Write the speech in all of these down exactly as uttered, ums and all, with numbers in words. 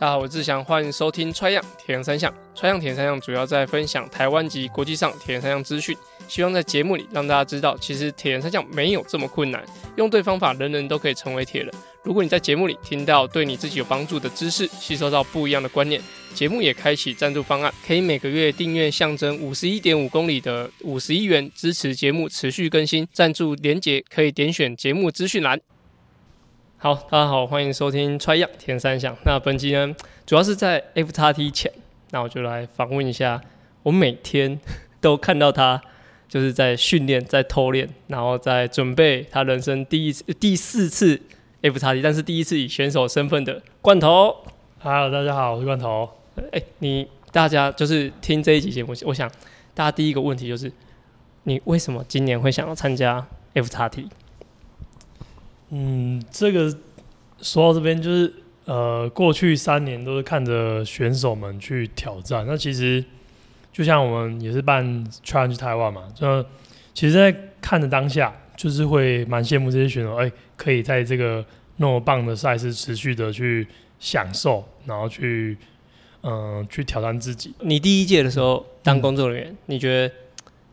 大家好，我是志祥，欢迎收听Try样铁人三项。Try样铁人三项主要在分享台湾及国际上铁人三项资讯，希望在节目里让大家知道，其实铁人三项没有这么困难，用对方法，人人都可以成为铁人。如果你在节目里听到对你自己有帮助的知识，吸收到不一样的观念，节目也开启赞助方案，可以每个月订阅象征 五十一点五 公里的五十一元支持节目持续更新，赞助连结可以点选节目资讯栏。好，大家好，欢迎收听 Try样铁人三项。那本集呢，主要是在 F X T 前，那我就来访问一下，我每天都看到他就是在训练，在偷练，然后在准备他人生第一次第四次 F X T， 但是第一次以选手身份的罐头。Hello， 大家好，我是罐头。哎、欸，你大家就是听这一集节目，我想大家第一个问题就是，你为什么今年会想要参加 F X T？嗯，这个说到这边就是呃，过去三年都是看着选手们去挑战。那其实就像我们也是办 Challenge Taiwan 嘛，就其实在看着当下，就是会蛮羡慕这些选手，哎、欸，可以在这个那么棒的赛事持续的去享受，然后去嗯、呃、去挑战自己。你第一届的时候当工作人员，嗯、你觉得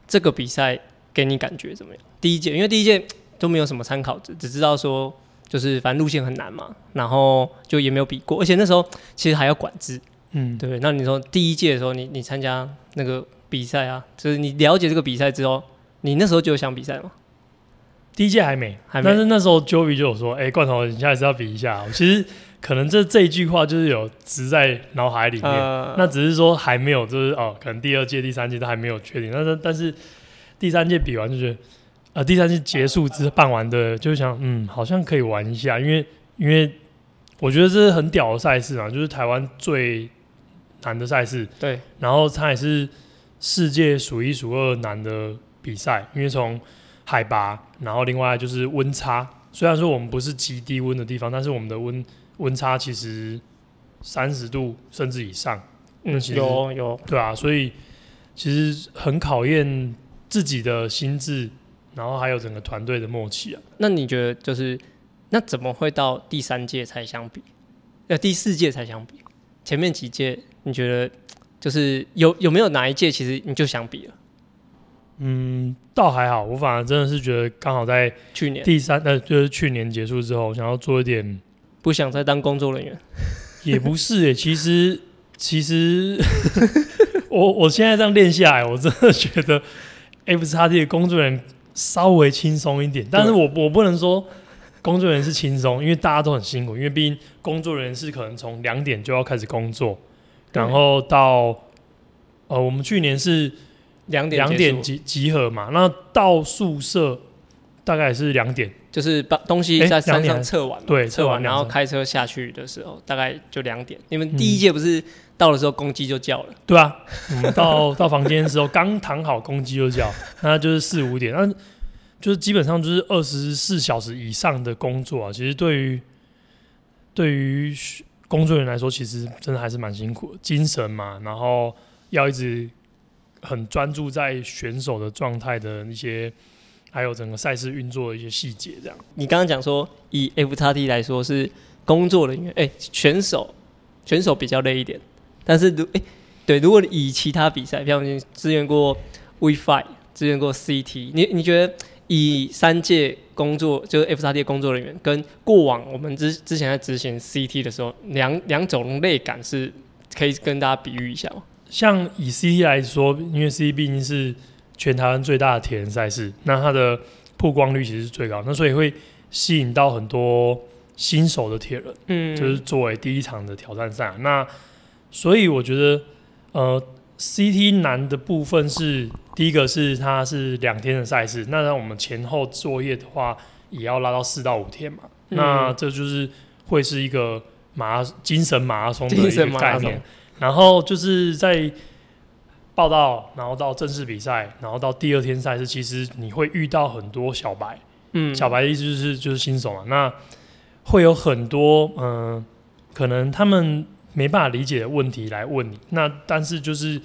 这个比赛给你感觉怎么样？第一届，因为第一届。都没有什么参考，只知道说就是反正路线很难嘛，然后就也没有比过，而且那时候其实还要管制，嗯，对。那你说第一届的时候你，你你参加那个比赛啊，就是你了解这个比赛之后，你那时候就有想比赛吗？第一届还没，还没。但是那时候 Joey 就有说：“哎、欸，罐头，你下一次要比一下。”其实可能这这一句话就是有植在脑海里面、呃，那只是说还没有，就是哦，可能第二届、第三届都还没有确定。但是但是第三届比完就觉得。呃，第三次结束之后办完的，就是想，嗯，好像可以玩一下，因为因为我觉得这是很屌的赛事啊，就是台湾最难的赛事，对，然后它也是世界数一数二难的比赛，因为从海拔，然后另外就是温差，虽然说我们不是极低温的地方，但是我们的温温差其实三十度甚至以上，嗯，有有，对啊，所以其实很考验自己的心智。然后还有整个团队的默契啊。那你觉得就是，那怎么会到第三届才相比？呃，第四届才相比？前面几届你觉得就是有有没有哪一届其实你就想比了？嗯，倒还好，我反而真的是觉得刚好在去年第三呃，就是去年结束之后，想要做一点，不想再当工作人员，也不是哎、欸，其实其实我我现在这样练下来，我真的觉得 F X T 的工作人员。稍微轻松一点，但是我我不能说工作人员是轻松，因为大家都很辛苦，因为毕竟工作人员是可能从两点就要开始工作，然后到呃我们去年是两点两点 集, 集合嘛，那到宿舍大概也是两点，就是把东西在山上测完嘛，对，测完然后开车下去的时候大概就两点。你们第一届不是到的时候公鸡就叫了？嗯、对啊，我们到到房间的时候刚躺好公鸡就叫，那就是四五点，那就是基本上就是二十四小时以上的工作啊。其实对于对于工作人员来说，其实真的还是蛮辛苦的，精神嘛，然后要一直很专注在选手的状态的一些。还有整个赛事运作的一些细节，这样。你刚刚讲说，以 F X T 来说是工作人员，哎、欸，选手选手比较累一点，但是如哎、欸、对，如果以其他比赛，比方你支援过 WiFi， 支援过 C T， 你你觉得以三届工作就是 F X T 的工作人员跟过往我们之之前在执行 C T 的时候，两两种累感是可以跟大家比喻一下吗？像以 C T 来说，因为 C T 毕竟是。全台湾最大的铁人赛事，那它的曝光率其实是最高，那所以会吸引到很多新手的铁人，嗯，就是作为第一场的挑战赛。那所以我觉得，呃 ，C T 难的部分是第一个是它是两天的赛事，那让我们前后作业的话也要拉到四到五天嘛，嗯、那这就是会是一个马精神马拉松的一个概念，然后就是在。报到，然后到正式比赛，然后到第二天赛事，其实你会遇到很多小白，嗯，小白的意思就是就是新手嘛，那会有很多嗯、呃，可能他们没办法理解的问题来问你，那但是就是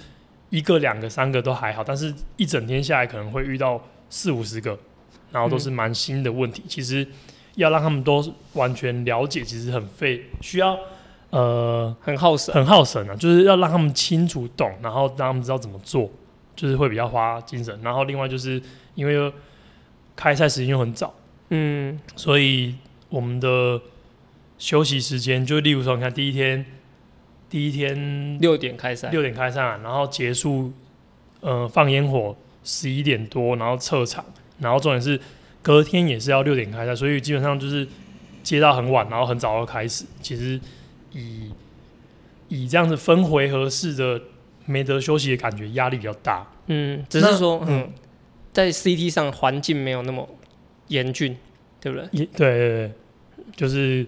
一个、两个、三个都还好，但是一整天下来可能会遇到四五十个，然后都是蛮新的问题，嗯、其实要让他们都完全了解，其实很费，需要呃很耗神，很耗神啊，就是要让他们清楚懂，然后让他们知道怎么做，就是会比较花精神。然后另外就是因为开赛时间又很早，嗯，所以我们的休息时间，就例如说，你看第一天，第一天六点开赛，六点开赛、啊，然后结束，呃，放烟火十一点多，然后撤场，然后重点是隔天也是要六点开赛，所以基本上就是接到很晚，然后很早要开始。其实以以这样子分回合式的没得休息的感觉，压力比较大。嗯，只是说，嗯，在 C T 上环境没有那么严峻，对不对？对对对，就是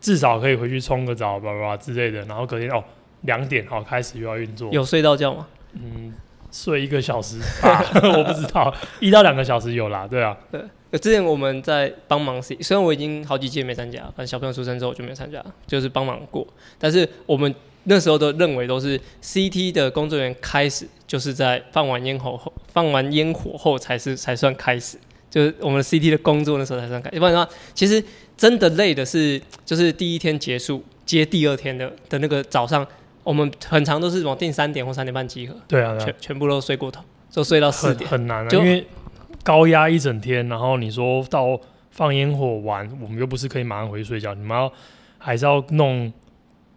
至少可以回去冲个澡，吧吧之类的。然后隔天哦，两点好、哦、开始又要运作。有睡到觉吗？嗯，睡一个小时吧，我不知道，一到两个小时有啦。对啊，对。之前我们在帮忙 C T， 虽然我已经好几届没参加，反正小朋友出生之后我就没参加，就是帮忙过。但是我们那时候都认为都是 C T 的工作人员开始就是在放完烟火后，放完烟火后才是才算开始，就是我们 C T 的工作那时候才算开始。要不然的话，其实真的累的是就是第一天结束接第二天 的, 的那个早上，我们很常都是往定三点或三点半集合。对啊，对啊， 全, 全部都睡过头，就睡到四点， 很, 很难、啊，因为高压一整天，然后你说到放烟火完，我们又不是可以马上回去睡觉，你们要还是要弄，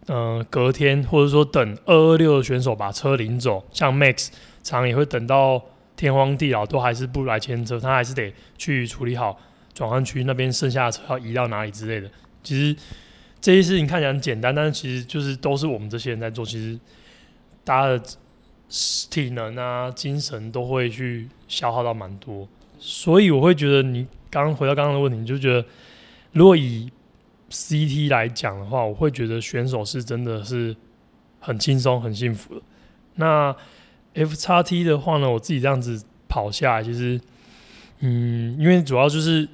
呃，隔天或者说等二二六的选手把车领走，像 Max 常也会等到天荒地老都还是不来签车，他还是得去处理好转换区那边剩下的车要移到哪里之类的。其实这些事情看起来很简单，但是其实就是都是我们这些人在做，其实大家的体能啊、精神都会去消耗到蛮多，所以我会觉得你刚刚回到刚刚的问题，你就觉得如果以 C T 来讲的话，我会觉得选手是真的是很轻松、很幸福的。那 F X T 的话呢，我自己这样子跑下来，其实嗯，因为主要就是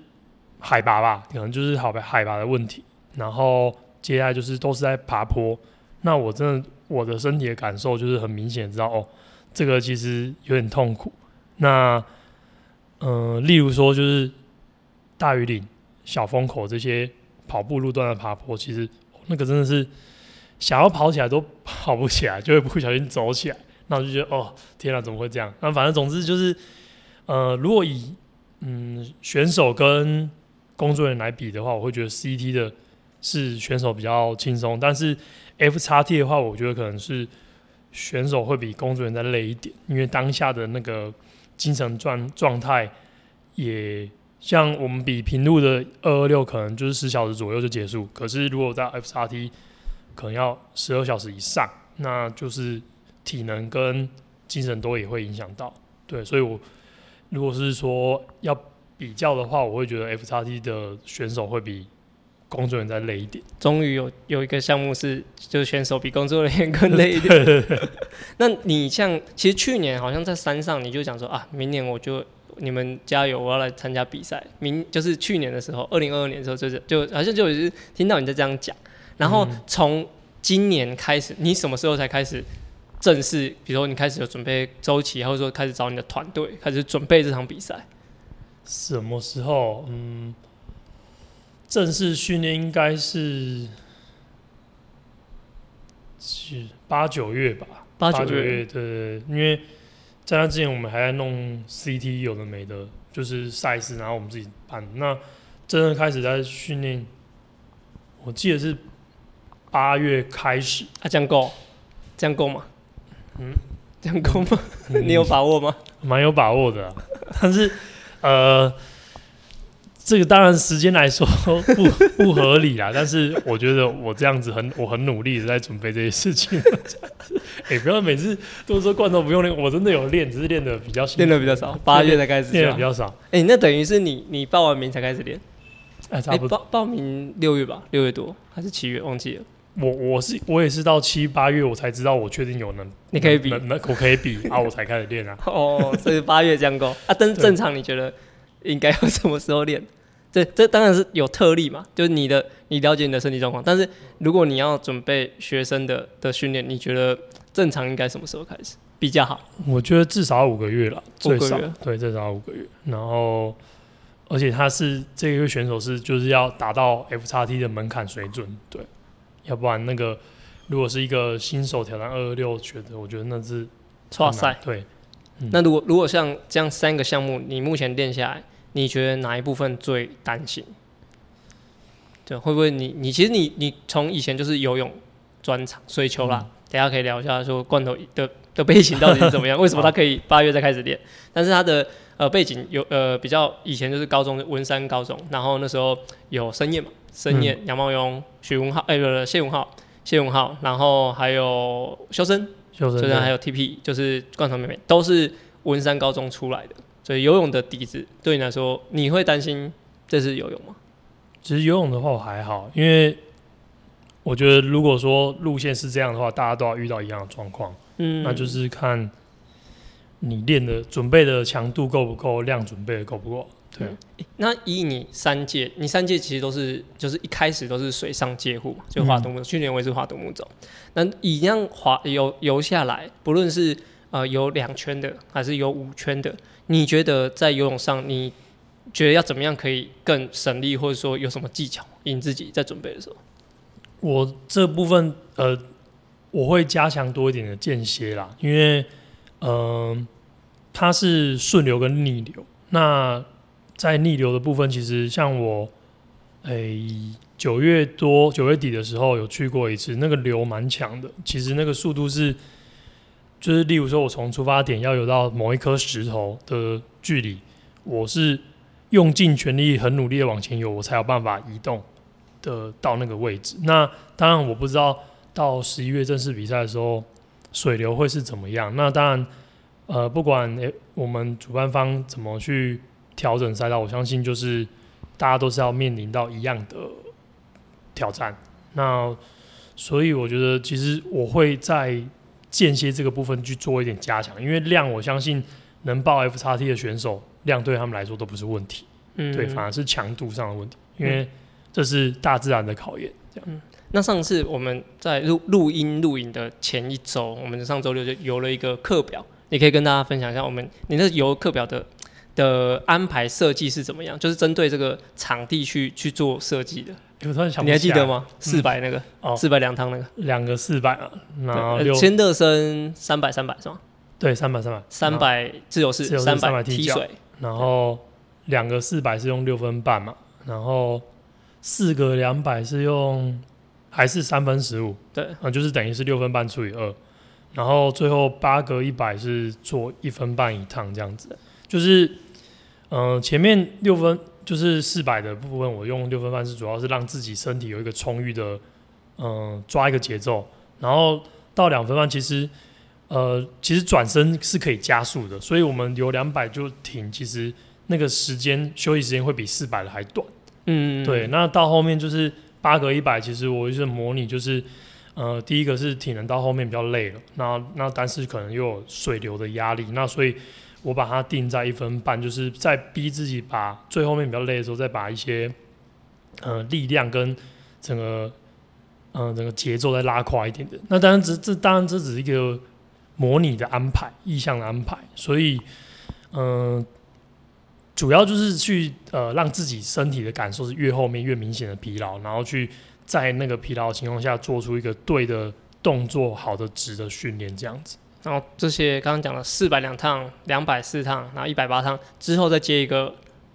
海拔吧，可能就是好海拔的问题，然后接下来就是都是在爬坡。那我真的。我的身体的感受就是很明显知道哦，这个其实有点痛苦。那呃，例如说就是大禹岭、小风口这些跑步路段的爬坡，其实、哦、那个真的是想要跑起来都跑不起来，就会不小心走起来。那我就觉得哦，天啊，怎么会这样？那反正总之就是呃，如果以嗯选手跟工作人员来比的话，我会觉得 C T 的是选手比较轻松，但是 F X T 的话，我觉得可能是选手会比工作人员再累一点，因为当下的那个精神状状态也像我们比平路的二二六可能就是十小时左右就结束，可是如果在 F X T 可能要十二小时以上，那就是体能跟精神都也会影响到。对，所以我如果是说要比较的话，我会觉得 F X T 的选手会比工作人员再累一点。终于有有一个项目是就是选手比工作人员更累一点。对对对那你像其实去年好像在山上你就讲说啊，明年我就你们加油，我要来参加比赛。明就是去年的时候，二零二二年的时候就就好像就是听到你在这样讲。然后从今年开始，你什么时候才开始正式？比如说你开始有准备周期，或者说开始找你的团队，开始准备这场比赛？什么时候？嗯。正式训练应该是八九月吧，八九月， 对, 對, 對，因为在那之前我们还在弄 C T 有的没的，就是赛事，然后我们自己办。那真正开始在训练，我记得是八月开始。啊，这样够？这样够吗？嗯，这样够吗？嗯、你有把握吗？蛮有把握的、啊，但是呃。这个当然时间来说 不, 不合理啦，但是我觉得我这样子很我很努力的在准备这些事情。哎、欸，不要每次都说罐头不用练，我真的有练，只是练的比较辛苦，练的比较少，八月才开始练的比较少。哎、欸，那等于是你你报完名才开始练？哎、欸，差不多、欸、报, 报名六月吧，六月多还是七月忘记了。我我是我也是到七八月我才知道我确定有能，你可以比，我可以比啊，我才开始练啊。哦，所以八月这样够啊？但正常你觉得应该要什么时候练？这这当然是有特例嘛，就是你的你了解你的身体状况，但是如果你要准备学生的的训练，你觉得正常应该什么时候开始比较好？我觉得至少五个月了，最少，对，至少五个月。然后，而且他是这个选手是就是要达到 F X T 的门槛水准，对，要不然那个如果是一个新手挑战二二六，觉得我觉得那是挫赛。对、嗯，那如果如果像这样三个项目，你目前练下来，你觉得哪一部分最担心？对，会不会你你其实你你从以前就是游泳专长水球啦，嗯、等一下可以聊一下说罐头的的背景到底是怎么样？为什么他可以八月再开始练？但是他的呃背景有呃比较以前就是高中文山高中，然后那时候有深夜嘛，深夜杨茂庸、许文浩哎、欸、不是谢文浩。谢永浩，然后还有修身，修身还有 T P， 就是罐头妹妹，都是文山高中出来的，所以游泳的底子对你来说，你会担心这是游泳吗？其实游泳的话我还好，因为我觉得如果说路线是这样的话，大家都要遇到一样的状况，嗯，那就是看你练的准备的强度够不够，量准备的够不够。对、嗯，那以你三届，你三届其实都是就是一开始都是水上界户嘛，就划独木舟、嗯。去年我也是划独木舟。那以这样划游游下来，不论是呃游两圈的还是游五圈的，你觉得在游泳上，你觉得要怎么样可以更省力，或者说有什么技巧？以你自己在准备的时候，我这部分呃我会加强多一点的间歇啦，因为呃它是顺流跟逆流，那在逆流的部分，其实像我，诶、欸，九月多九月底的时候有去过一次，那个流蛮强的。其实那个速度是，就是例如说，我从出发点要游到某一颗石头的距离，我是用尽全力、很努力的往前游，我才有办法移动的到那个位置。那当然，我不知道到十一月正式比赛的时候，水流会是怎么样。那当然，呃，不管、欸、我们主办方怎么去调整赛道，我相信就是大家都是要面临到一样的挑战。那所以我觉得，其实我会在间歇这个部分去做一点加强，因为量我相信能报 F X T 的选手，量对他们来说都不是问题，嗯、对，反而是强度上的问题，因为这是大自然的考验。这样、嗯。那上次我们在录录音录影的前一周，我们上周六就游了一个课表，你可以跟大家分享一下我们你那游课表的。的安排设计是怎么样？就是针对这个场地去去做设计的。我突然想不起来，你还记得吗？四百那个，四百两趟那个，两个四百啊，然后六千热身三百三百是吗？对，三百三百，三百自由式，三百踢水，然后两个四百是用六分半嘛，然后四个两百是用还是三分十五？对，啊，就是等于是六分半除以二，然后最后八个一百是做一分半一趟这样子，就是。呃、前面六分就是四百的部分，我用六分半是主要是让自己身体有一个充裕的，呃、抓一个节奏。然后到两分半，其实呃其实转身是可以加速的，所以我们游两百就停，其实那个时间休息时间会比四百的还短。嗯，对。那到后面就是八个一百，其实我就是模拟，就是呃第一个是体能到后面比较累了，那那但是可能又有水流的压力，那所以。我把它定在一分半，就是在逼自己把最后面比较累的时候，再把一些呃力量跟整个嗯、呃、整个节奏再拉快一点点。那当然这这当然这只是一个模拟的安排，意向的安排，所以嗯、呃、主要就是去呃让自己身体的感受是越后面越明显的疲劳，然后去在那个疲劳的情况下做出一个对的动作、好的值的训练这样子。然后这些刚刚讲的四百两趟、两百四趟，然后一百八趟之后再接一个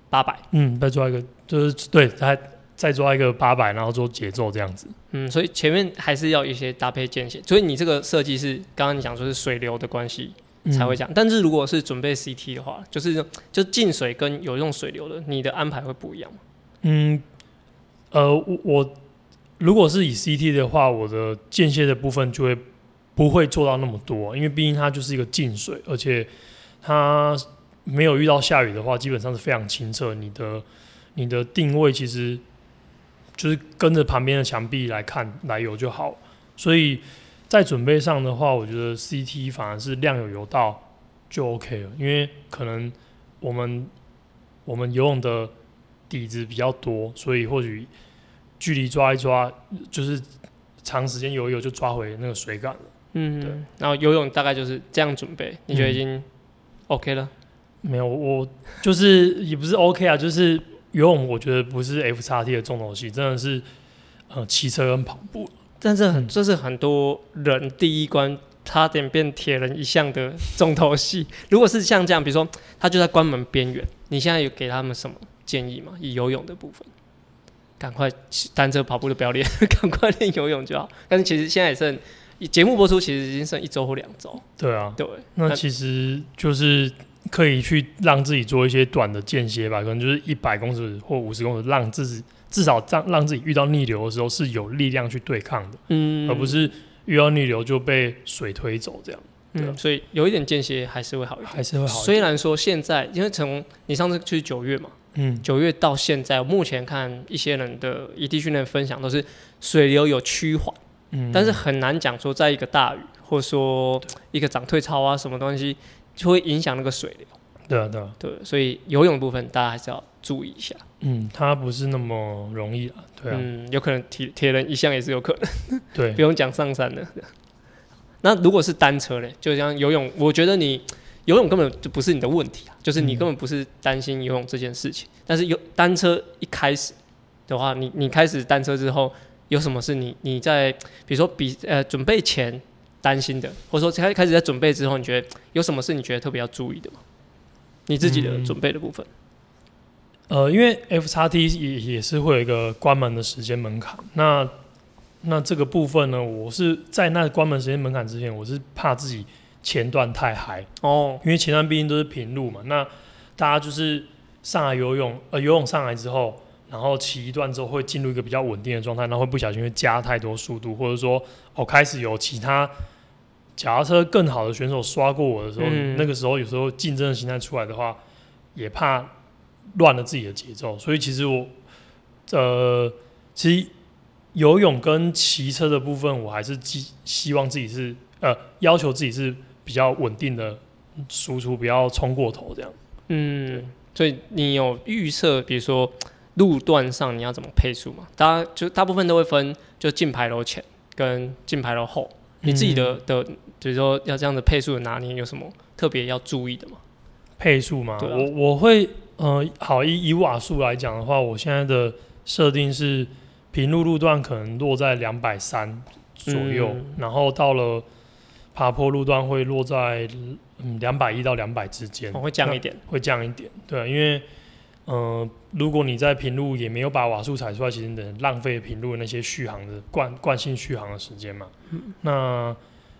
八百，嗯，再抓一个就是对，再再抓一个八百，然后做节奏这样子。嗯，所以前面还是要一些搭配间歇。所以你这个设计是刚刚你讲说是水流的关系才会讲、嗯，但是如果是准备 C T 的话，就是就进水跟有用水流的，你的安排会不一样吗？嗯，呃，我, 我如果是以 C T 的话，我的间歇的部分就会。不会做到那么多，因为毕竟它就是一个进水，而且它没有遇到下雨的话，基本上是非常清澈。你的你的定位其实就是跟着旁边的墙壁来看来游就好了。所以在准备上的话，我觉得 C T 反而是量有游到就 OK 了，因为可能我们我们游泳的底子比较多，所以或许距离抓一抓，就是长时间游一游就抓回那个水感了。嗯，对。然后游泳大概就是这样准备，你觉得已经 OK 了？嗯、没有，我就是也不是 OK 啊，就是游泳我觉得不是 F X T 的重头戏，真的是呃骑车跟跑步。但是很这是很多人第一关差点变铁人一项的重头戏。如果是像这样，比如说他就在关门边缘，你现在有给他们什么建议吗？以游泳的部分，赶快单车跑步都不要练，赶快练游泳就好。但是其实现在也剩节目播出，其实已经剩一周或两周。对啊，对，那其实就是可以去让自己做一些短的间歇吧，可能就是一百公尺或五十公尺，让自己至少让自己遇到逆流的时候是有力量去对抗的，嗯，而不是遇到逆流就被水推走这样。对、嗯，所以有一点间歇还是会好一点，还是会好一点。虽然说现在，因为从你上次去九月嘛，嗯，九月到现在，我目前看一些人的异地训练分享都是水流有趋缓，嗯，但是很难讲说在一个大雨或说一个涨退潮啊什么东西，就会影响那个水流。对啊，对啊，对，所以游泳的部分大家还是要注意一下。嗯，它不是那么容易啊，对啊，嗯，有可能铁铁人一项也是有可能，对，不用讲上山了。那如果是单车嘞，就像游泳，我觉得你游泳根本就不是你的问题啊，就是你根本不是担心游泳这件事情。嗯、但是有单车一开始的话，你你开始单车之后，有什么是你你在比如说比呃准备前担心的，或者说开始在准备之后，你觉得有什么是你觉得特别要注意的吗？你自己的准备的部分。嗯、呃，因为 F X T 也也是会有一个关门的时间门槛，那。那这个部分呢，我是在那关门时间门槛之前，我是怕自己前段太嗨哦，因为前段毕竟都是平路嘛，那大家就是上来游泳，呃，游泳上来之后，然后骑一段之后会进入一个比较稳定的状态，然后会不小心会加太多速度，或者说哦开始有其他脚踏车更好的选手刷过我的时候，嗯、那个时候有时候竞争的心态出来的话，也怕乱了自己的节奏，所以其实我呃其实。游泳跟骑车的部分，我还是希望自己是呃要求自己是比较稳定的输出，不要冲过头这样。嗯，所以你有预测，比如说路段上你要怎么配速吗？大家就大部分都会分，就进牌楼前跟进牌楼后。你自己的、嗯、的，比如说要这样的配速的拿捏，有什么特别要注意的吗？配速吗？啊、我我会呃，好以以瓦数来讲的话，我现在的设定是。平路路段可能落在两百三十左右、嗯、然后到了爬坡路段会落在、嗯、两百一到两百之间、哦、会降一点会降一点对，因为、呃、如果你在平路也没有把瓦数踩出来，其实你很浪费平路那些续航的 惯, 惯性续航的时间嘛、嗯、那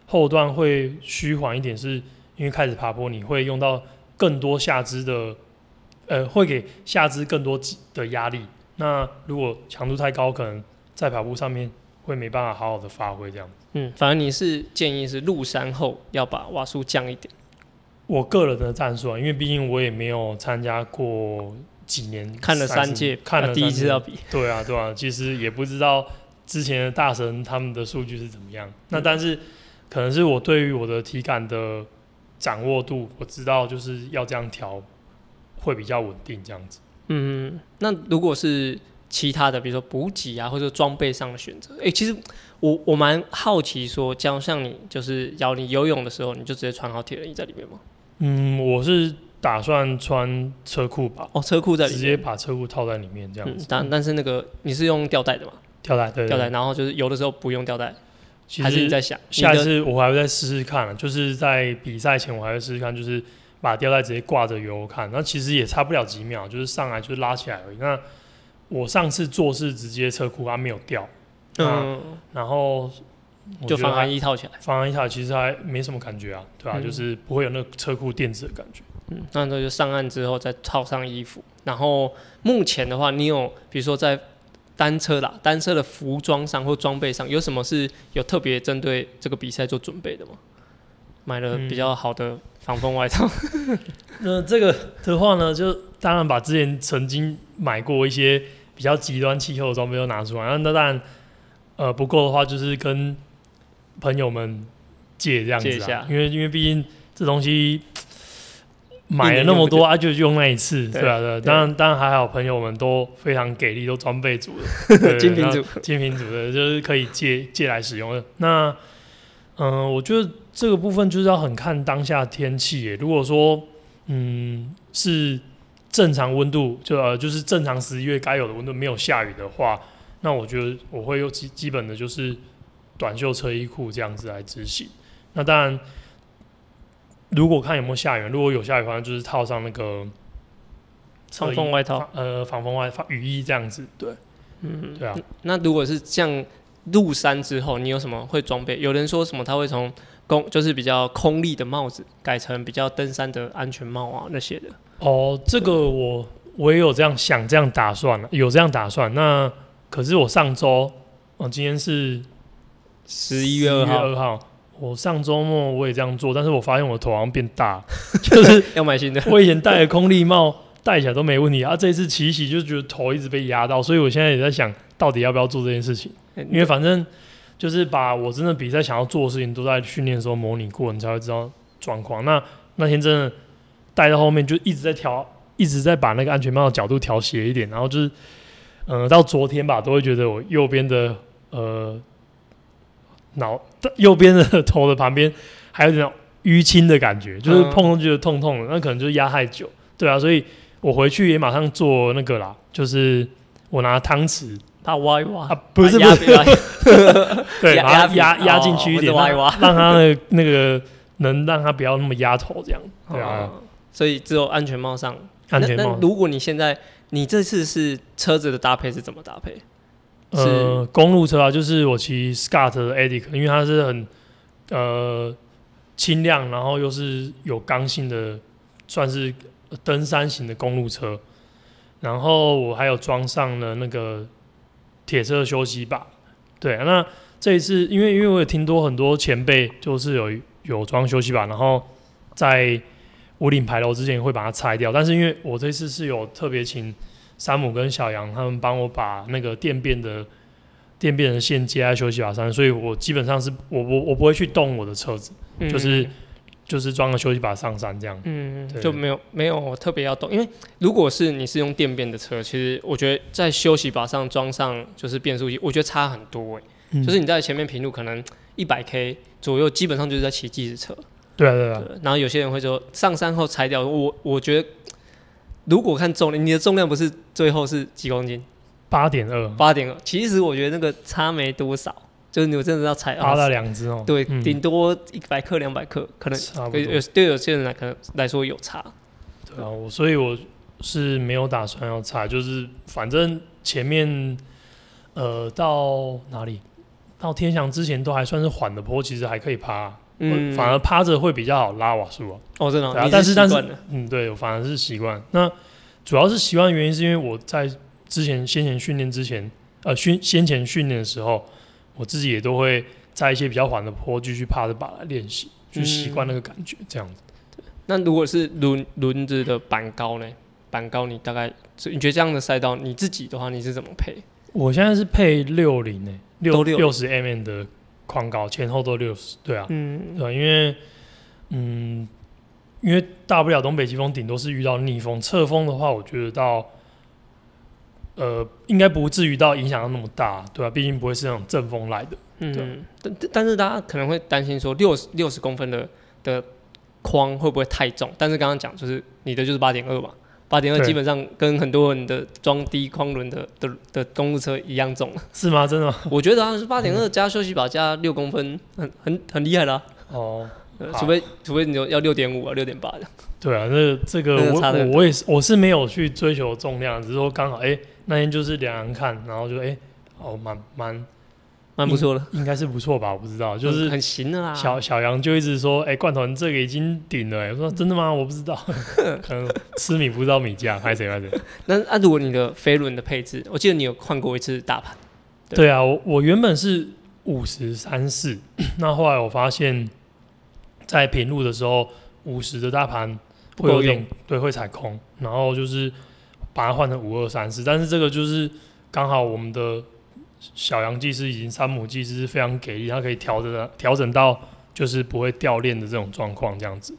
后段会虚缓一点，是因为开始爬坡你会用到更多下肢的呃，会给下肢更多的压力，那如果强度太高，可能在跑步上面会没办法好好的发挥这样。嗯，反正你是建议是入山后要把瓦数降一点。我个人的战术啊，因为毕竟我也没有参加过几年，看了三届，看了、啊、第一次要比。对啊，对啊，其实也不知道之前的大神他们的数据是怎么样。嗯、那但是可能是我对于我的体感的掌握度，我知道就是要这样调会比较稳定这样子。嗯，那如果是其他的，比如说补给啊，或者装备上的选择，哎、欸，其实我我蛮好奇说，像像你就是要你游泳的时候，你就直接穿好铁人衣在里面吗？嗯，我是打算穿车裤吧。哦，车裤在里面，直接把车裤套在里面这样子。嗯、但但是那个你是用吊带的吗？吊带，对，吊带。然后就是游的时候不用吊带，还是你在想下一次我还会再试试看、啊，就是在比赛前我还会试试看，就是。把吊带直接挂着游看，那其实也差不了几秒，就是上来就是拉起来而已。那我上次做是直接车裤它没有掉，嗯，然后我就防寒衣套起来，防寒衣套其实还没什么感觉啊，对啊，嗯、就是不会有那个车裤垫子的感觉。嗯，那就上岸之后再套上衣服。然后目前的话，你有比如说在单车啦，单车的服装上或装备上有什么是有特别针对这个比赛做准备的吗？买了比较好的防风外套、嗯。那这个的话呢，就当然把之前曾经买过一些比较极端气候的装备都拿出来。那当然，呃，不够的话就是跟朋友们借这样子啊，因为因为毕竟这东西买了那么多啊，就用那一次，对啊对。当然当然还好，朋友们都非常给力，都装备组的，精品组，精品组的，就是可以借借来使用的。那嗯、呃，我觉得。这个部分就是要很看当下天气耶。如果说，嗯，是正常温度，就呃，就是正常十一月该有的温度，没有下雨的话，那我觉得我会有基基本的就是短袖车衣裤这样子来执行。那当然如果看有没有下雨，如果有下雨的话就是套上那个防风外套，呃防风外套雨衣这样子。对，嗯，对啊。那如果是像入山之后你有什么会装备？有人说什么他会从就是比较空力的帽子改成比较登山的安全帽啊那些的。哦，这个我我也有这样想，这样打算，有这样打算。那可是我上周，哦，今天是十一月二号，我上周末我也这样做，但是我发现我的头好像变大，就是要买新的。我以前戴的空力帽戴起来都没问题啊，这一次骑骑就觉得头一直被压到，所以我现在也在想到底要不要做这件事情，因为反正就是把我真的比赛想要做的事情都在训练的时候模拟过，你才会知道状况。那那天真的戴到后面就一直在调，一直在把那个安全帽的角度调斜一点，然后就是，呃，到昨天吧，都会觉得我右边的呃脑，右边的头的旁边还有点淤青的感觉，就是碰上去就痛痛的，那可能就是压太久，对啊，所以我回去也马上做那个啦，就是我拿汤匙。他挖一挖，啊，不是不是，对，把它压压进去一点，哦，让它的那个能让它不要那么压头，这样，对啊，哦。所以只有安全帽上。安全帽。那, 那如果你现在，你这次是车子的搭配是怎么搭配？呃，公路车啊，就是我骑 Scott 的 Addict， 因为它是很呃轻量，然后又是有刚性的，算是登山型的公路车。然后我还有装上了那个铁车休息吧，对，啊，那这一次因为因为我也听多很多前辈就是有有装休息吧，然后在五岭牌楼之前会把它拆掉，但是因为我这次是有特别请山姆跟小杨他们帮我把那个电变的电变的线接在休息吧上，所以我基本上是我我我不会去动我的车子，嗯，就是就是装个休息吧上山这样，嗯，就没有没有特别要动，因为如果是你是用电变的车，其实我觉得在休息吧上装上就是变速器，我觉得差很多，欸嗯，就是你在前面平路可能 一百 K 左右，基本上就是在骑计时车，对啊对啊對。然后有些人会说上山后拆掉，我我觉得如果看重量，你的重量不是最后是几公斤？ 八点二， 其实我觉得那个差没多少。就是你真的要踩拉了两只哦，对，顶，嗯，多一百克、两百克，可能有对有些人来可能来说有差。对啊，我所以我是没有打算要踩，就是反正前面呃到哪里到天祥之前都还算是缓的坡，其实还可以趴，嗯，反而趴着会比较好拉瓦数啊。哦，真的，哦，啊，但是但是嗯，对，我反而是习惯。那主要是习惯的原因是因为我在之前先前训练之前，呃，训先前训练的时候。我自己也都会在一些比较缓的坡继续趴着把来练习，去习惯那个感觉，这样子，嗯。那如果是轮轮子的板高呢？板高你大概你觉得这样的赛道你自己的话你是怎么配？我现在是配六零诶，六六十 mm 的框高，前后都六十，对啊，嗯，对，因为嗯，因为大不了东北季风顶多是遇到逆风，侧风的话，我觉得到。呃，应该不至于到影响到那么大，对吧，啊？毕竟不会是那种阵风来的。嗯，但但是大家可能会担心说六十，六十公分的的框会不会太重？但是刚刚讲就是你的就是八点二嘛，八点二基本上跟很多人的装低框轮的的的公路车一样重。是吗？真的吗？我觉得啊，是八点二加休息把加六公分，很很很厉害啦，啊。哦，呃，除非除非你要六点五啊，六点八的。对啊，那这个我我我也是我是没有去追求重量，只是说刚好哎。欸那天就是两人看，然后就哎，欸，哦，蛮蛮蛮不错的，应该是不错吧？我不知道，就是很行的啦。小小杨就一直说，哎，欸，罐头你这个已经顶了，欸，我说真的吗？我不知道，可能吃米不知道米价，拍谁拍谁。那啊，如果你的飞轮的配置，我记得你有换过一次大盘。对啊，我我原本是五十三四，那后来我发现，在平路的时候，五十的大盘会有点对会踩空，然后就是。把它换成五二三四，但是这个就是刚好我们的小杨技师以及山姆技师是非常给力，他可以调整调整到就是不会掉链的这种状况这样子。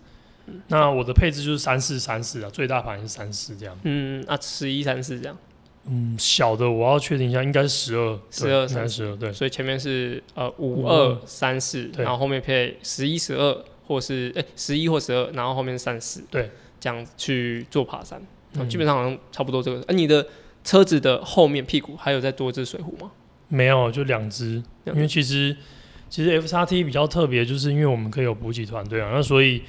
嗯，那我的配置就是三四三四啊，最大盘是三四这样。嗯啊，十一三四这样。嗯，小的我要确定一下，应该是十二，十二三十，对。所以前面是呃五二三四，然后后面配十一十二或是哎十一或十二，然后后面三四，对，这样去做爬山。嗯，基本上好像差不多这个。啊，你的车子的后面屁股还有再多只水壶吗？没有，就两只。因为其实其实 F X T 比较特别，就是因为我们可以有补给团队啊，那所以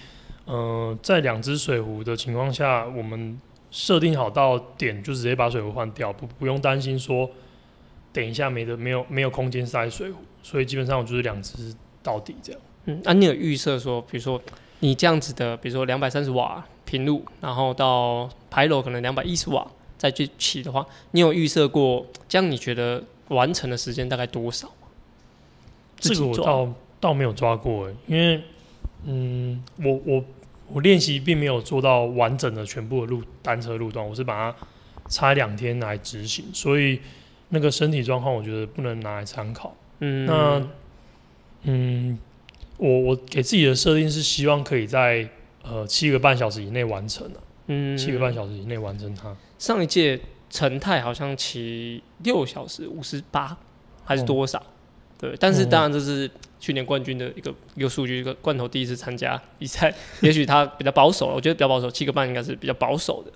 呃在两只水壶的情况下，我们设定好到点就直接把水壶换掉，不不用担心说等一下没得没有没有空间塞水壶，所以基本上我就是两只到底这样。嗯，那、啊、你有预设说，比如说你这样子的，比如说两百三十瓦平路，然后到牌楼可能两百一十瓦再去起的话，你有预设过这样你觉得完成的时间大概多少？这个我倒倒没有抓过，因为嗯，我我我练习并没有做到完整的全部的路单车路段，我是把它拆两天来执行，所以那个身体状况我觉得不能拿来参考。嗯，那嗯，我我给自己的设定是希望可以在呃七个半小时以内完成啊，嗯，七个半小时以内完成它。上一届成泰好像骑六小时五十八还是多少？嗯对，但是当然这是去年冠军的一个一个数据，一个罐头第一次参加比赛，也许他比较保守，我觉得比较保守，七个半应该是比较保守的，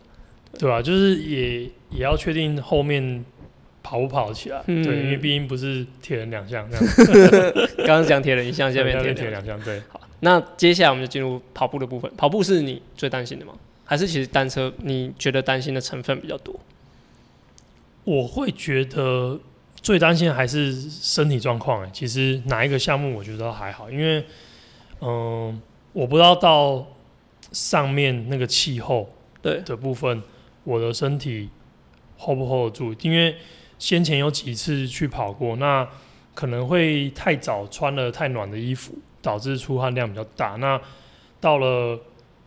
对吧、啊？就是也也要确定后面跑不跑起来，嗯、对，因为毕竟不是铁人两项这样。刚刚讲铁人一项，下面铁人两项，对。好，那接下来我们就进入跑步的部分。跑步是你最担心的吗？还是其实单车你觉得担心的成分比较多？我会觉得。最担心还是身体状况、欸、其实哪一个项目我觉得还好，因为嗯、呃，我不知道到上面那个气候的部分，我的身体 hold 不 hold 得住，因为先前有几次去跑过，那可能会太早穿了太暖的衣服，导致出汗量比较大。那到了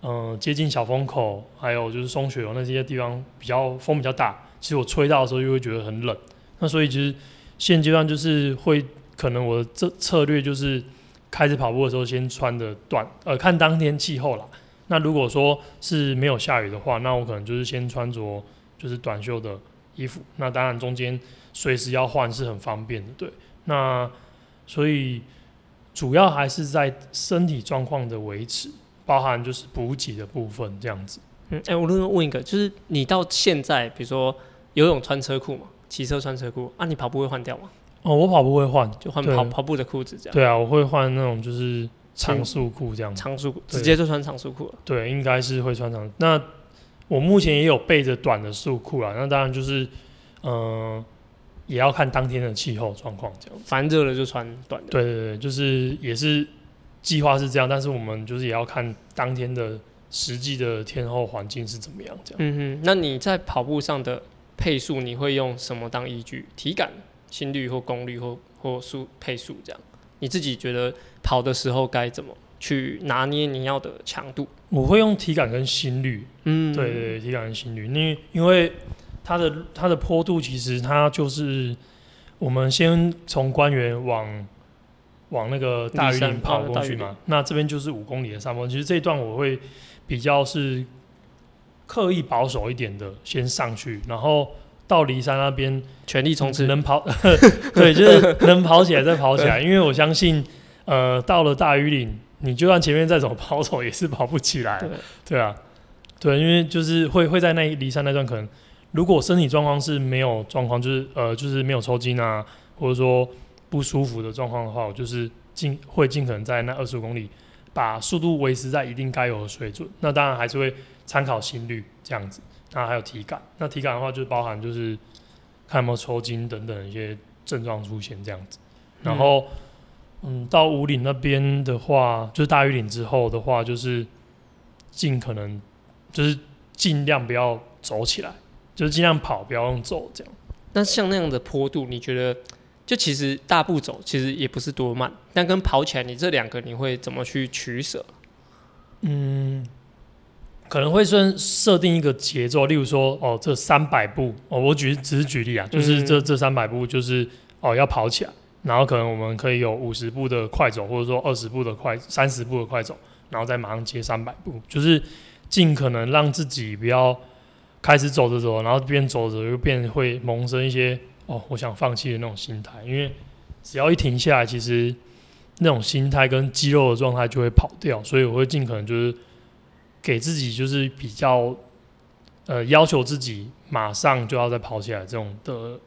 嗯、呃、接近小风口，还有就是松雪油那些地方比较风比较大，其实我吹到的时候就会觉得很冷。那所以其实现阶段就是会可能我的策略就是开始跑步的时候先穿的短，呃，看当天气候啦。那如果说是没有下雨的话，那我可能就是先穿着就是短袖的衣服。那当然中间随时要换是很方便的，对。那所以主要还是在身体状况的维持，包含就是补给的部分这样子。嗯，哎、欸，我另外问一个，就是你到现在，比如说游泳穿车裤嘛？骑车穿车裤啊，你跑步会换掉吗？哦，我跑步会换，就换 跑, 跑步的裤子这样。对啊，我会换那种就是长束裤这样。长束裤直接就穿长束裤了。对，应该是会穿长。那我目前也有备着短的束裤啦，那当然就是嗯、呃，也要看当天的气候状况这样。反正热了就穿短的。对对对，就是也是计划是这样，但是我们就是也要看当天的实际的天候环境是怎么样这样。嗯哼，那你在跑步上的配速你会用什么当依据？体感、心率或功率或或速配速这样？你自己觉得跑的时候该怎么去拿捏你要的强度？我会用体感跟心率，嗯，对 对, 對，体感跟心率，因为因为它的它的坡度其实它就是我们先从官员往往那个大雨林跑过去嘛，那这边就是五公里的上坡，其实这一段我会比较是。刻意保守一点的，先上去，然后到梨山那边全力冲刺，能跑，对，就是能跑起来再跑起来。因为我相信，呃，到了大禹岭，你就算前面再怎么跑走，也是跑不起来。对，对啊，对，因为就是会会在那梨山那段，可能如果身体状况是没有状况，就是呃，就是没有抽筋啊，或者说不舒服的状况的话，我就是尽会尽可能在那二十五公里把速度维持在一定该有的水准。那当然还是会。参考心率这样子，那还有体感，那体感的话就包含就是看有没有抽筋等等一些症状出现这样子。然后，嗯，嗯到武岭那边的话，就是大禹岭之后的话，就是尽可能就是尽量不要走起来，就是尽量跑，不要用走这样。那像那样的坡度，你觉得就其实大步走其实也不是多慢，但跟跑起来，你这两个你会怎么去取舍？嗯。可能会设设定一个节奏，例如说，哦，这三百步，哦，我举只是举例啊，就是这这三百步就是哦要跑起来，然后可能我们可以有五十步的快走，或者说二十步的快，三十步的快走，然后再马上接三百步，就是尽可能让自己不要开始走着走，然后边走着又变会萌生一些哦我想放弃的那种心态，因为只要一停下来，其实那种心态跟肌肉的状态就会跑掉，所以我会尽可能就是。给自己就是比较，呃，要求自己马上就要再跑起来这种的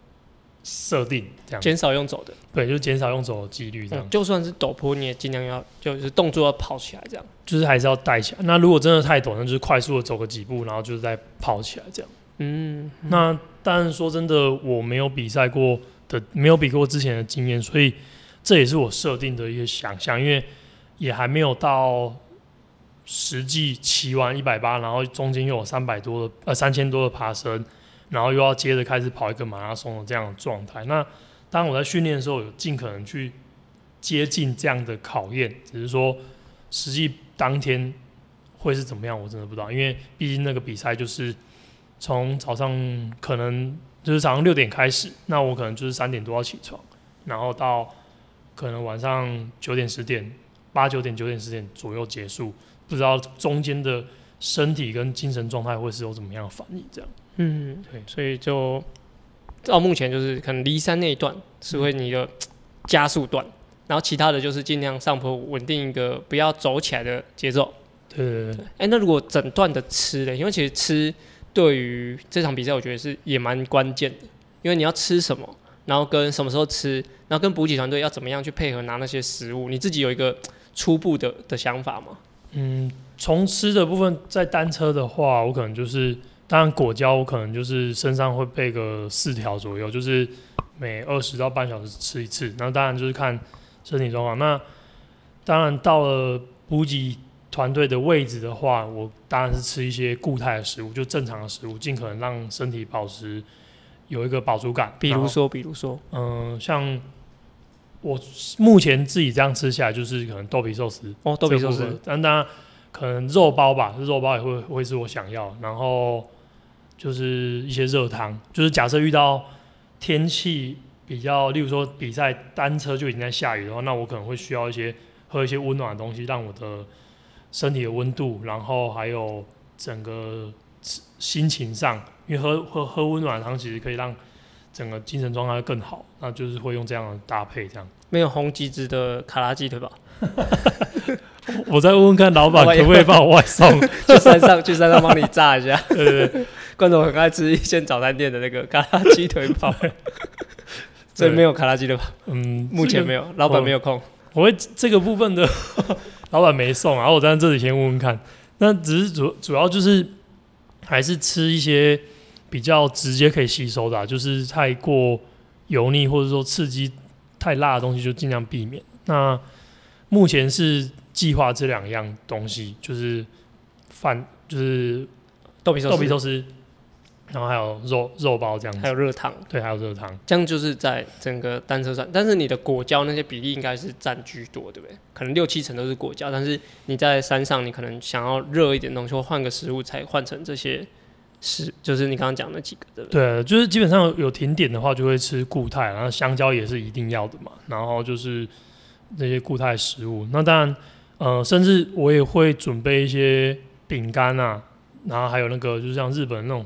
设定这样，减少用走的，对，就是减少用走的几率这样、嗯。就算是陡坡，你也尽量要就是动作要跑起来这样，就是还是要带起来。那如果真的太陡，那就是快速的走个几步，然后就是再跑起来这样。嗯，嗯那但是说真的，我没有比赛过的，没有比过之前的经验，所以这也是我设定的一个想象，因为也还没有到实际骑完一百八，然后中间又有三百多的呃三千多的爬升。然后又要接着开始跑一个马拉松的这样的状态。那当然我在训练的时候有尽可能去接近这样的考验，只是说实际当天会是怎么样我真的不知道，因为毕竟那个比赛就是从早上可能就是早上六点开始，那我可能就是三点多要起床，然后到可能晚上九点十点八九点九点十点左右结束，不知道中间的身体跟精神状态会是有怎么样的反应这样。嗯，对，所以就到目前就是可能离山那一段是会你的加速段，嗯、然后其他的就是尽量上坡稳定一个不要走起来的节奏。对对对。哎、欸，那如果整段的吃嘞，因为其实吃对于这场比赛我觉得是也蛮关键的，因为你要吃什么，然后跟什么时候吃，然后跟补给团队要怎么样去配合拿那些食物，你自己有一个初步的的想法吗？嗯，从吃的部分，在单车的话，我可能就是。当然果胶我可能就是身上会备个四条左右，就是每二十到半小时吃一次，那当然就是看身体状况。那当然到了补给团队的位置的话，我当然是吃一些固态的食物，就正常的食物，尽可能让身体保持有一个饱足感。比如说比如说嗯、呃、像我目前自己这样吃下来就是可能豆皮寿司哦豆皮寿司，但当然可能肉包吧，肉包也 会, 会是我想要，然后就是一些热汤，就是假设遇到天气比较，例如说比赛单车就已经在下雨的话，那我可能会需要一些喝一些温暖的东西，让我的身体的温度，然后还有整个心情上，因为 喝, 喝, 喝温暖的汤其实可以让整个精神状态更好，那就是会用这样的搭配这样。没有红极致的卡拉鸡腿吧？我再问问看老板可不可以帮我外送去山上去山上帮你炸一下对对对，观众很爱吃一间早餐店的那个卡拉鸡腿堡所以没有卡拉鸡腿堡，嗯，目前没有、這個、老板没有空，我会这个部分的老板没送啊，我在这里先问问看。那只是 主, 主要就是还是吃一些比较直接可以吸收的、啊、就是太过油腻或者说刺激太辣的东西就尽量避免。那目前是计划这两样东西，就是饭，就是豆皮寿司，然后还有 肉, 肉包这样子，还有热汤，对，还有热汤，这样就是在整个单车上。但是你的果胶那些比例应该是占居多，对不对？可能六七成都是果胶，但是你在山上，你可能想要热一点东西，或换个食物才换成这些食，就是你刚刚讲的那几个，对不对？对，就是基本上有停点的话，就会吃固态，然后香蕉也是一定要的嘛，然后就是那些固态食物。那当然。呃，甚至我也会准备一些饼干啊，然后还有那个就是像日本那种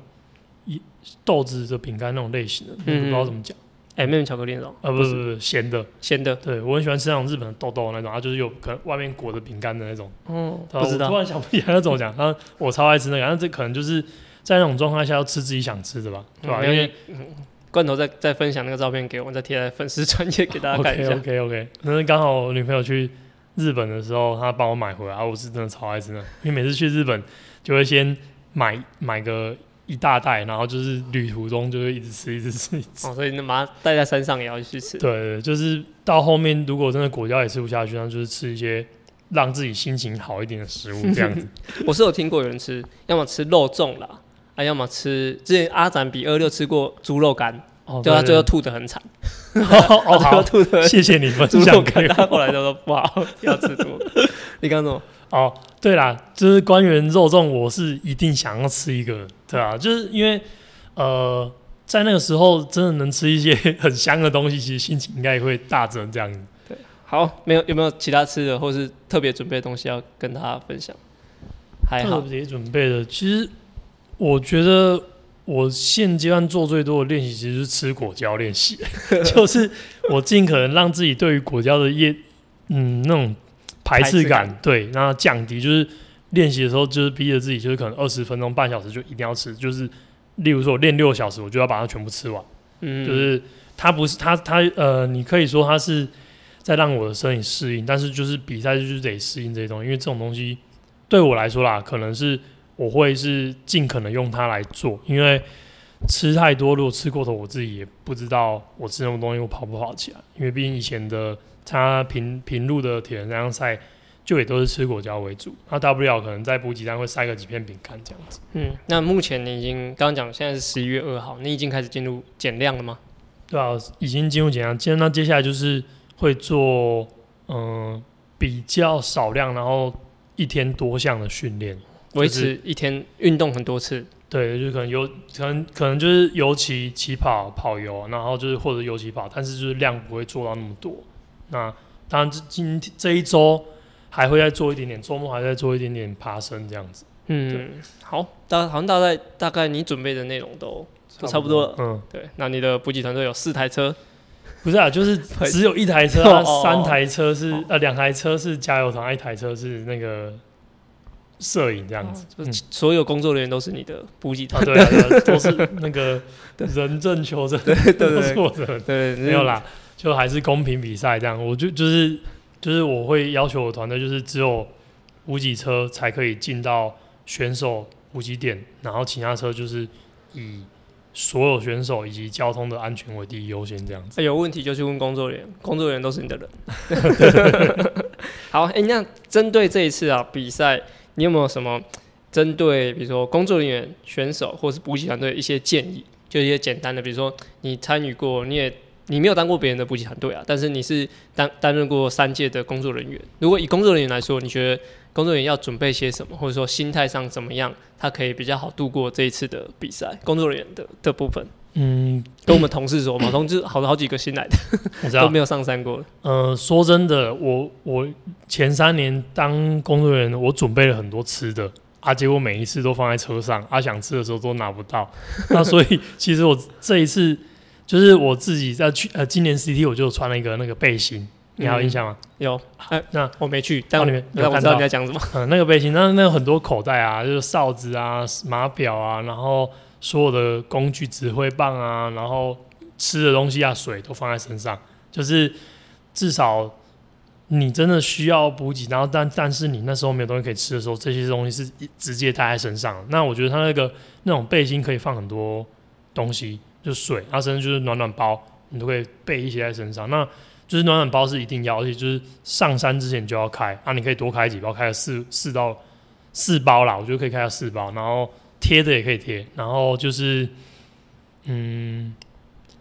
豆子的饼干那种类型的，嗯嗯，不知道怎么讲。哎、欸，没有巧克力那种？呃，不是不是，咸的。咸的。对，我很喜欢吃那种日本的豆豆那种，它就是有可能外面裹着饼干的那种。哦、嗯，不知道。我突然想不起来那种讲，但我超爱吃那个，但这可能就是在那种状态下要吃自己想吃的吧，对吧？嗯、因为、嗯、罐头再再分享那个照片给我，再贴在粉丝专页给大家看一下。OK OK OK， 但是刚好我女朋友去日本的时候，他帮我买回来，我是真的超爱吃的。因为每次去日本，就会先买买个一大袋，然后就是旅途中就会一直吃，一直吃，一直吃。哦，所以你把它带在山上也要去吃。对对，就是到后面如果真的果胶也吃不下去，那就是吃一些让自己心情好一点的食物这样子。我是有听过有人吃，要么吃肉粽啦，啊，要么吃之前阿展比二六吃过猪肉干。哦、就他最后吐得很惨，哦哦好，吐得很惨，谢谢你分享给我。他后来就说不好，要吃猪肉。你刚刚说哦，对啦，就是关于肉粽，我是一定想要吃一个，对啊，就是因为呃，在那个时候真的能吃一些很香的东西，其实心情应该也会大增这样子。对，好，没有有没有其他吃的或是特别准备的东西要跟他分享？还好，特别准备的，其实我觉得。我现阶段做最多的练习其实是吃果胶练习，就是我尽可能让自己对于果胶的业，嗯，那种排斥感，斥感对，那降低。就是练习的时候，就是逼着自己，就是可能二十分钟、半小时就一定要吃。就是例如说，我练六小时，我就要把它全部吃完。嗯，就是他不是他他呃，你可以说他是在让我的身体适应，但是就是比赛就是得适应这些东西，因为这种东西对我来说啦，可能是我会是尽可能用它来做，因为吃太多，如果吃过头，我自己也不知道我吃那种东西我跑不跑起来，因为毕竟以前的他平平路的铁人三项赛就也都是吃果胶为主，那大不了可能在补给站会塞个几片饼干这样子。嗯，那目前你已经刚刚讲现在是十一月二号，你已经开始进入减量了吗？对啊，已经进入减量，那接下来就是会做嗯、呃、比较少量，然后一天多项的训练，维持一天运动很多次。对，就可能有可能可能就是尤其起跑跑游，然后就是或者尤其跑，但是就是量不会做到那么多。那当然今这一周还会再做一点点，周末还在做一点点爬升这样子。嗯，好，大好像大概大概你准备的内容都都差不多了。嗯，对。那你的补给团队有四台车？不是啊，就是只有一台车，啊，三台车是呃两台车是加油团，一台车是那个摄影这样子，哦，就是所有工作人员都是你的补给团队，啊啊啊，都是那个人证求证，对对对，都是我的，对，没有啦，就还是公平比赛这样。我就就是就是我会要求我团队，就是只有补给车才可以进到选手补给点，然后其他车就是以所有选手以及交通的安全为第一优先这样子。欸，有问题就去问工作人员，工作人员都是你的人。好，欸，那针对这一次啊比赛，你有没有什么针对比如说工作人员、选手或是补给团队一些建议？就一些简单的，比如说你参与过，你也你没有当过别人的补给团队啊，但是你是担担任过三届的工作人员。如果以工作人员来说，你觉得工作人员要准备些什么，或者说心态上怎么样，他可以比较好度过这一次的比赛？工作人员 的, 的部分，嗯，跟我们同事说，我们同事好好几个新来的，都没有上山过了。呃，说真的，我我前三年当工作人员，我准备了很多吃的啊，结果每一次都放在车上啊，想吃的时候都拿不到。那所以其实我这一次。就是我自己在去呃，今年 C T 我就穿了一个那个背心，你还有印象吗？嗯，有，呃、那我没去，但我没有看到你在讲什么。嗯，那个背心，那那有很多口袋啊，就是哨子啊、码表啊，然后所有的工具、指挥棒啊，然后吃的东西啊、水都放在身上。就是至少你真的需要补给，然后但但是你那时候没有东西可以吃的时候，这些东西是直接带在身上。那我觉得他那个那种背心可以放很多东西。就水，它甚至就是暖暖包，你都可以备一些在身上。那就是暖暖包是一定要，而且就是上山之前就要开啊，你可以多开几包，开了四四到四包啦，我觉得可以开到四包。然后贴的也可以贴，然后就是嗯，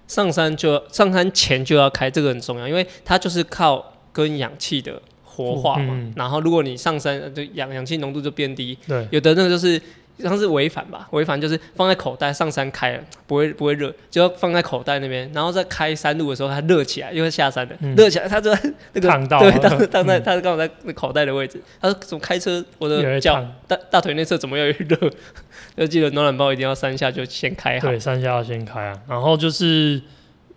上山就上山前就要开，这个很重要，因为它就是靠跟氧气的活化嘛。嗯，然后如果你上山，就氧氧气浓度就变低，对，有的那个就是。像是违反吧，违反就是放在口袋上山开了，不会不会热，就要放在口袋那边，然后在开山路的时候它热起来，因为下山了，热、嗯、起来，它就在那个烫到，对，烫烫在它刚好在口袋的位置，它怎么开车我的脚大大腿内侧怎么越来越热，要记得暖暖包一定要三下就先开好，对，三下要先开啊，然后就是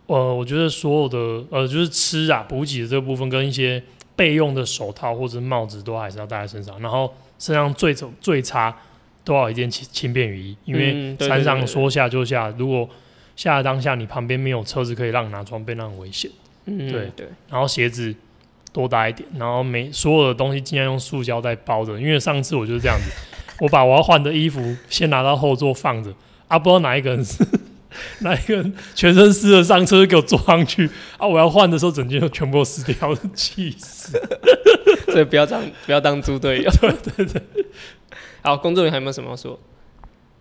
呃，我觉得所有的呃就是吃啊补给的这个部分跟一些备用的手套或者帽子都还是要戴在身上，然后身上最最差。都要一件轻便雨衣，因为山上说下就下，嗯，对对对对，如果下的当下你旁边没有车子可以让你拿装备，那很危险。嗯，对对。然后鞋子多搭一点，然后每所有的东西尽量用塑胶袋包着，因为上次我就是这样子，我把我要换的衣服先拿到后座放着，啊，不知道哪一个人是哪一个人全身湿了上车就给我坐上去，啊，我要换的时候整件就全部都湿掉，气死。所以不要当不要当猪队友。对对对。好，工作人员还有没有什么要说？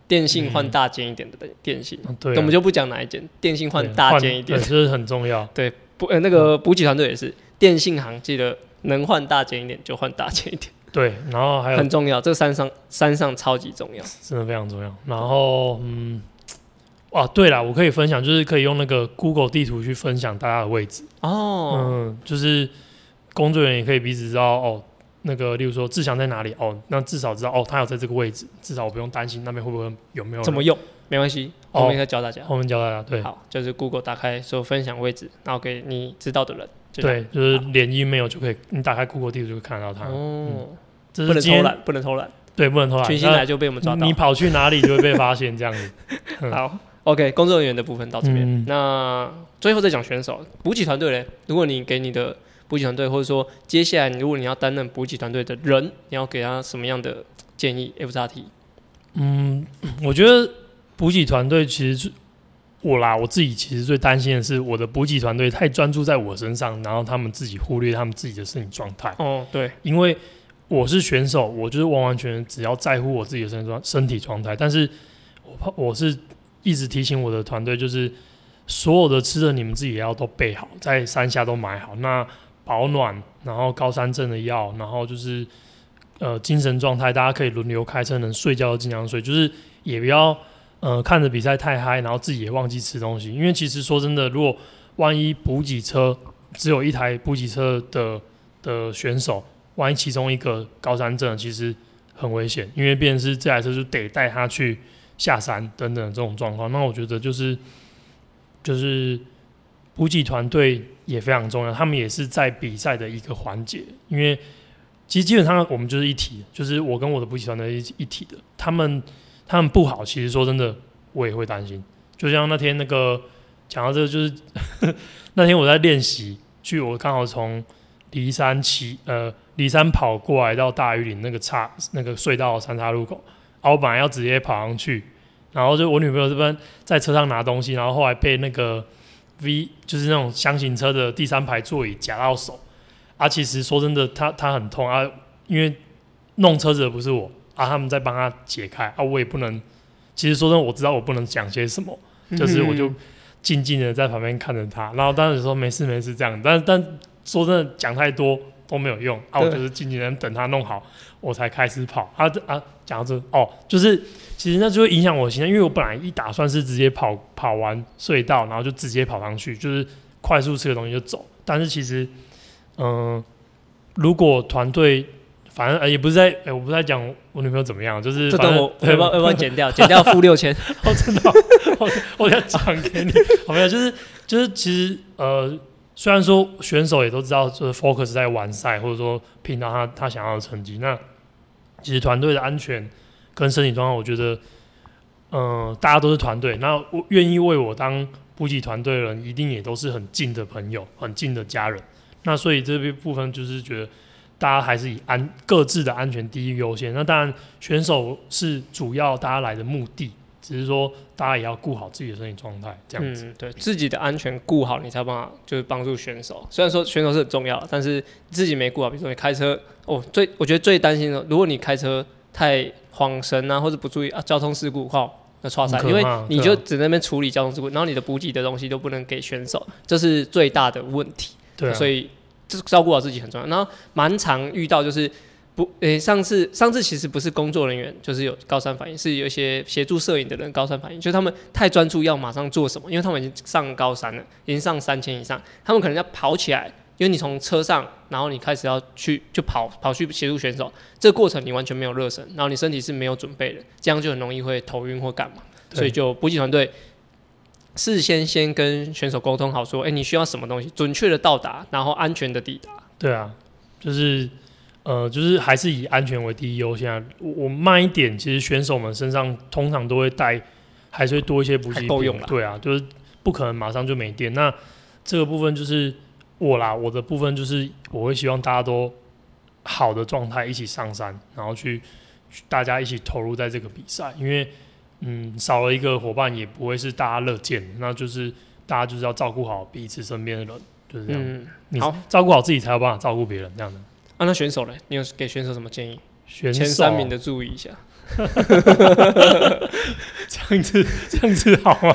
电信换大件一点的电信，嗯，对，啊，我们就不讲哪一件，电信换大件一点，这是很重要。对，不，呃、那个补给团队也是，电信行记得能换大件一点就换大件一点。对，然后还有很重要，这山上山上超级重要，真的非常重要。然后，嗯，哇，对啦，我可以分享，就是可以用那个 Google 地图去分享大家的位置哦。嗯，就是工作人员也可以彼此知道哦。那个，例如说志祥在哪里哦，那至少知道哦，他有在这个位置，至少我不用担心那边会不会有没有人怎么用，没关系，后面再教大家，哦，后面教大家，对，好，就是 Google 打开说分享位置，然后给你知道的人，对，就是连 email 就可以，你打开 Google 地图就可以看到他，哦，嗯，这是今天不能偷懒，不能偷懒，对，不能偷懒，群星来就被我们抓到，你跑去哪里就会被发现这样子。嗯，好， OK， 工作人员的部分到这边、嗯，那最后再讲选手补给团队嘞。如果你给你的补给团队，或者说接下来如果你要担任补给团队的人，你要给他什么样的建议 ？F X T， 嗯，我觉得补给团队其实我啦，我自己其实最担心的是我的补给团队太专注在我身上，然后他们自己忽略他们自己的身体状态。哦，对，因为我是选手，我就是完完全全只要在乎我自己的身体状态，但是我怕我是。一直提醒我的团队，就是所有的吃的你们自己也要都备好，在山下都买好。那保暖，然后高山症的药，然后就是呃精神状态，大家可以轮流开车，能睡觉就尽量睡，就是也不要呃看着比赛太嗨，然后自己也忘记吃东西。因为其实说真的，如果万一补给车只有一台补给车的的选手，万一其中一个高山症，其实很危险，因为变成是这台车就得带他去。下山等等这种状况，那我觉得就是就是补给团队也非常重要，他们也是在比赛的一个环节，因为其实基本上我们就是一体，就是我跟我的补给团队一体的，他们他们不好，其实说真的我也会担心。就像那天那个讲到这个，就是那天我在练习，去我刚好从梨山骑呃梨山跑过来到大禹岭那个岔那个隧道三岔路口。啊、我本来要直接跑上去，然后就我女朋友这边在车上拿东西，然后后来被那个 V 就是那种箱型车的第三排座椅夹到手啊。其实说真的，她她很痛啊，因为弄车子的不是我啊，他们在帮她解开啊，我也不能。其实说真的，我知道我不能讲些什么，就是我就静静的在旁边看着她，然后当时说没事没事这样，但但说真的讲太多。都没有用啊！我就是静静的等他弄好，我才开始跑啊啊！讲到这哦，就是其实那就会影响我的心态，因为我本来一打算是直接跑跑完隧道，然后就直接跑上去，就是快速吃个东西就走。但是其实，嗯、呃，如果团队反正、呃、也不是在、欸、我不是在讲我女朋友怎么样，就是反正这等我要不要剪掉？剪掉负六千，我真的、哦，我要讲给你，好没有？就是就是其实呃。虽然说选手也都知道，就是 focus 在完赛，或者说拼到他他想要的成绩。那其实团队的安全跟身体状况，我觉得，嗯、呃，大家都是团队。那愿意为我当补给团队的人，一定也都是很近的朋友、很近的家人。那所以这部分就是觉得，大家还是以安各自的安全第一优先。那当然，选手是主要大家来的目的。只是说，大家也要顾好自己的身体状态，这样子、嗯、对自己的安全顾好，你才帮就是帮助选手。虽然说选手是很重要，但是自己没顾好，比如说你开车，哦，最我觉得最担心的，如果你开车太慌神啊，或者不注意啊，交通事故靠那挫赛，因为你就只在那边处理交通事故，然后你的补给的东西都不能给选手，这是最大的问题。对、啊，所以照顾好自己很重要。然后蛮常遇到就是。不，诶、欸，上次上次其实不是工作人员，就是有高山反应，是有一些协助摄影的人高山反应，就是他们太专注要马上做什么，因为他们已经上高山了，已经上三千以上，他们可能要跑起来，因为你从车上，然后你开始要去就跑跑去协助选手，这个过程你完全没有热身，然后你身体是没有准备的，这样就很容易会头晕或干嘛，所以就补给团队。事先先跟选手沟通好说，哎、欸，你需要什么东西，准确的到达，然后安全的抵达。对啊，就是。呃，就是还是以安全为第一优先、啊。我慢一点，其实选手们身上通常都会带，还是会多一些补给品。对啊，就是不可能马上就没电。那这个部分就是我啦，我的部分就是我会希望大家都好的状态一起上山，然后去大家一起投入在这个比赛。因为嗯，少了一个伙伴也不会是大家乐见，那就是大家就是要照顾好彼此身边的人，就是这样。嗯、你照顾好自己才有办法照顾别人，这样的。啊，那选手呢？你有给选手什么建议？选手前三名的注意一下。这样子，这样子好吗？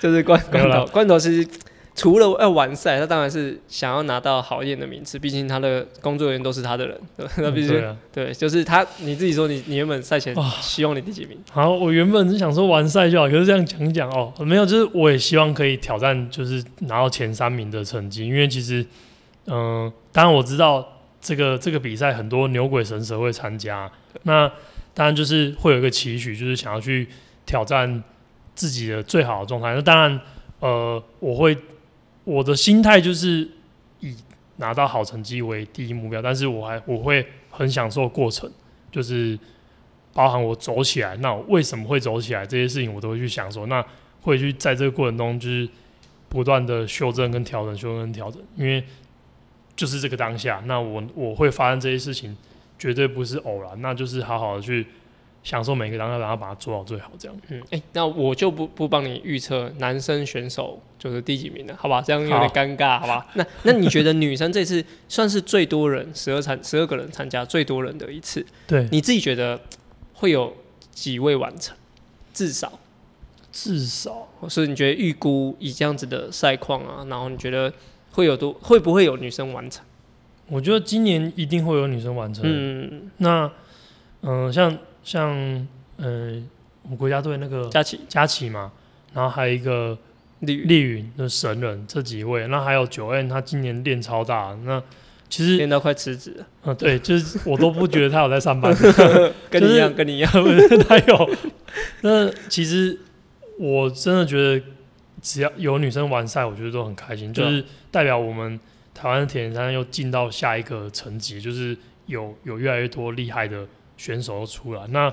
就是罐罐头，罐头其实除了要完赛，他当然是想要拿到好一点的名次，毕竟他的工作人员都是他的人，那必须、嗯、对,、啊、對，就是他你自己说你你原本赛前希望你第几名？好，我原本是想说完赛就好，可是这样讲讲哦，没有，就是我也希望可以挑战，就是拿到前三名的成绩，因为其实嗯、呃，当然我知道。这个这个比赛很多牛鬼神蛇会参加，那当然就是会有一个期许，就是想要去挑战自己的最好的状态。那当然，呃，我会我的心态就是以拿到好成绩为第一目标，但是我还我会很享受过程，就是包含我走起来，那我为什么会走起来这些事情我都会去想说，那会去在这个过程中就是不断的修正跟调整，修正跟调整，因为就是这个当下，那我我会发生这些事情绝对不是偶然，那就是好好的去享受每个当下，然后把它做好最好这样。嗯，哎、欸，那我就不不帮你预测男生选手就是第几名了，好吧？这样有点尴尬， 好, 好吧？那那你觉得女生这次算是最多人，十二参十二个人参加最多人的一次，对，你自己觉得会有几位完成？至少至少，所以你觉得预估以这样子的赛况啊，然后你觉得会有多会不会有女生完成？我觉得今年一定会有女生完成。嗯，那嗯、呃、像。像呃，我们国家队那个佳琪，佳琪嘛，然后还有一个丽云的神人这几位，那还有九 N， 他今年练超大，那其实练到快辞职了。嗯、呃，对，就是我都不觉得他有在上班，跟你一样，跟你一样，他有。那其实我真的觉得，只要有女生完赛，我觉得都很开心，就是代表我们台湾的铁人三项又进到下一个层级，就是有有越来越多厉害的选手出来，那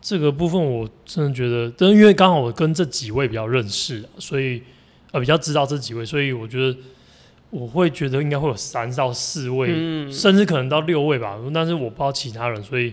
这个部分我真的觉得，但因为刚好我跟这几位比较认识，所以呃比较知道这几位，所以我觉得我会觉得应该会有三到四位、嗯，甚至可能到六位吧。但是我不知道其他人，所以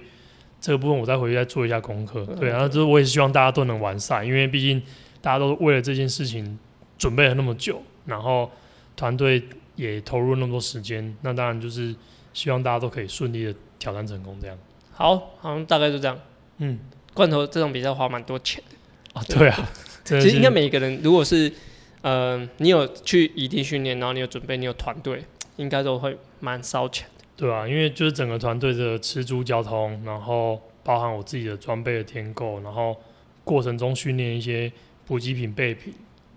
这个部分我再回去再做一下功课、嗯。对，然后就是我也希望大家都能完赛，因为毕竟大家都为了这件事情准备了那么久，然后团队也投入了那么多时间，那当然就是希望大家都可以顺利的挑战成功这样。好，好像大概就这样。嗯，罐头这种比赛花蛮多钱的。啊，对啊，其实应该每一个人，如果是呃，你有去异地训练，然后你有准备，你有团队，应该都会蛮烧钱的。对啊，因为就是整个团队的吃住交通，然后包含我自己的装备的添购，然后过程中训练一些补给品备品，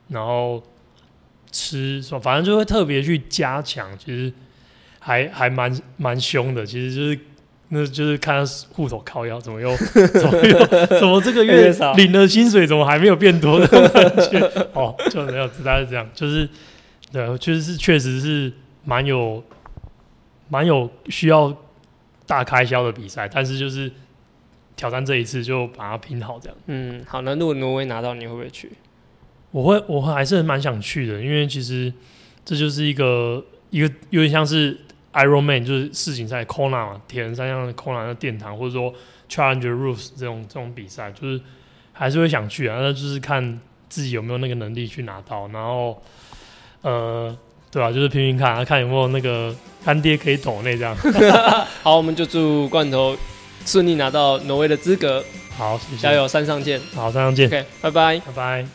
然后吃，反正就会特别去加强。其实还还蛮蛮凶的，其实就是。那就是看他户头靠腰怎么又怎么又怎么这个月领了薪水怎么还没有变多的感觉哦，就没有大概是这样，就是对，就是确实是蛮有蛮有需要大开销的比赛，但是就是挑战这一次就把它拼好这样。嗯，好，那如果挪威拿到，你会不会去？我会，我还是蛮想去的，因为其实这就是一个一个有点像是。Iron Man 就是世锦赛 Kona 嘛，铁人三项的 Kona 的殿堂，或者说 Challenge Roofs 这种这种比赛，就是还是会想去啊。那就是看自己有没有那个能力去拿到，然后呃，对啊，就是拼拼看，看有没有那个干爹可以抖内这样。好，我们就祝罐头顺利拿到挪威的资格。好，谢谢，加油，山上见。好，山上见。OK， 拜拜，拜拜。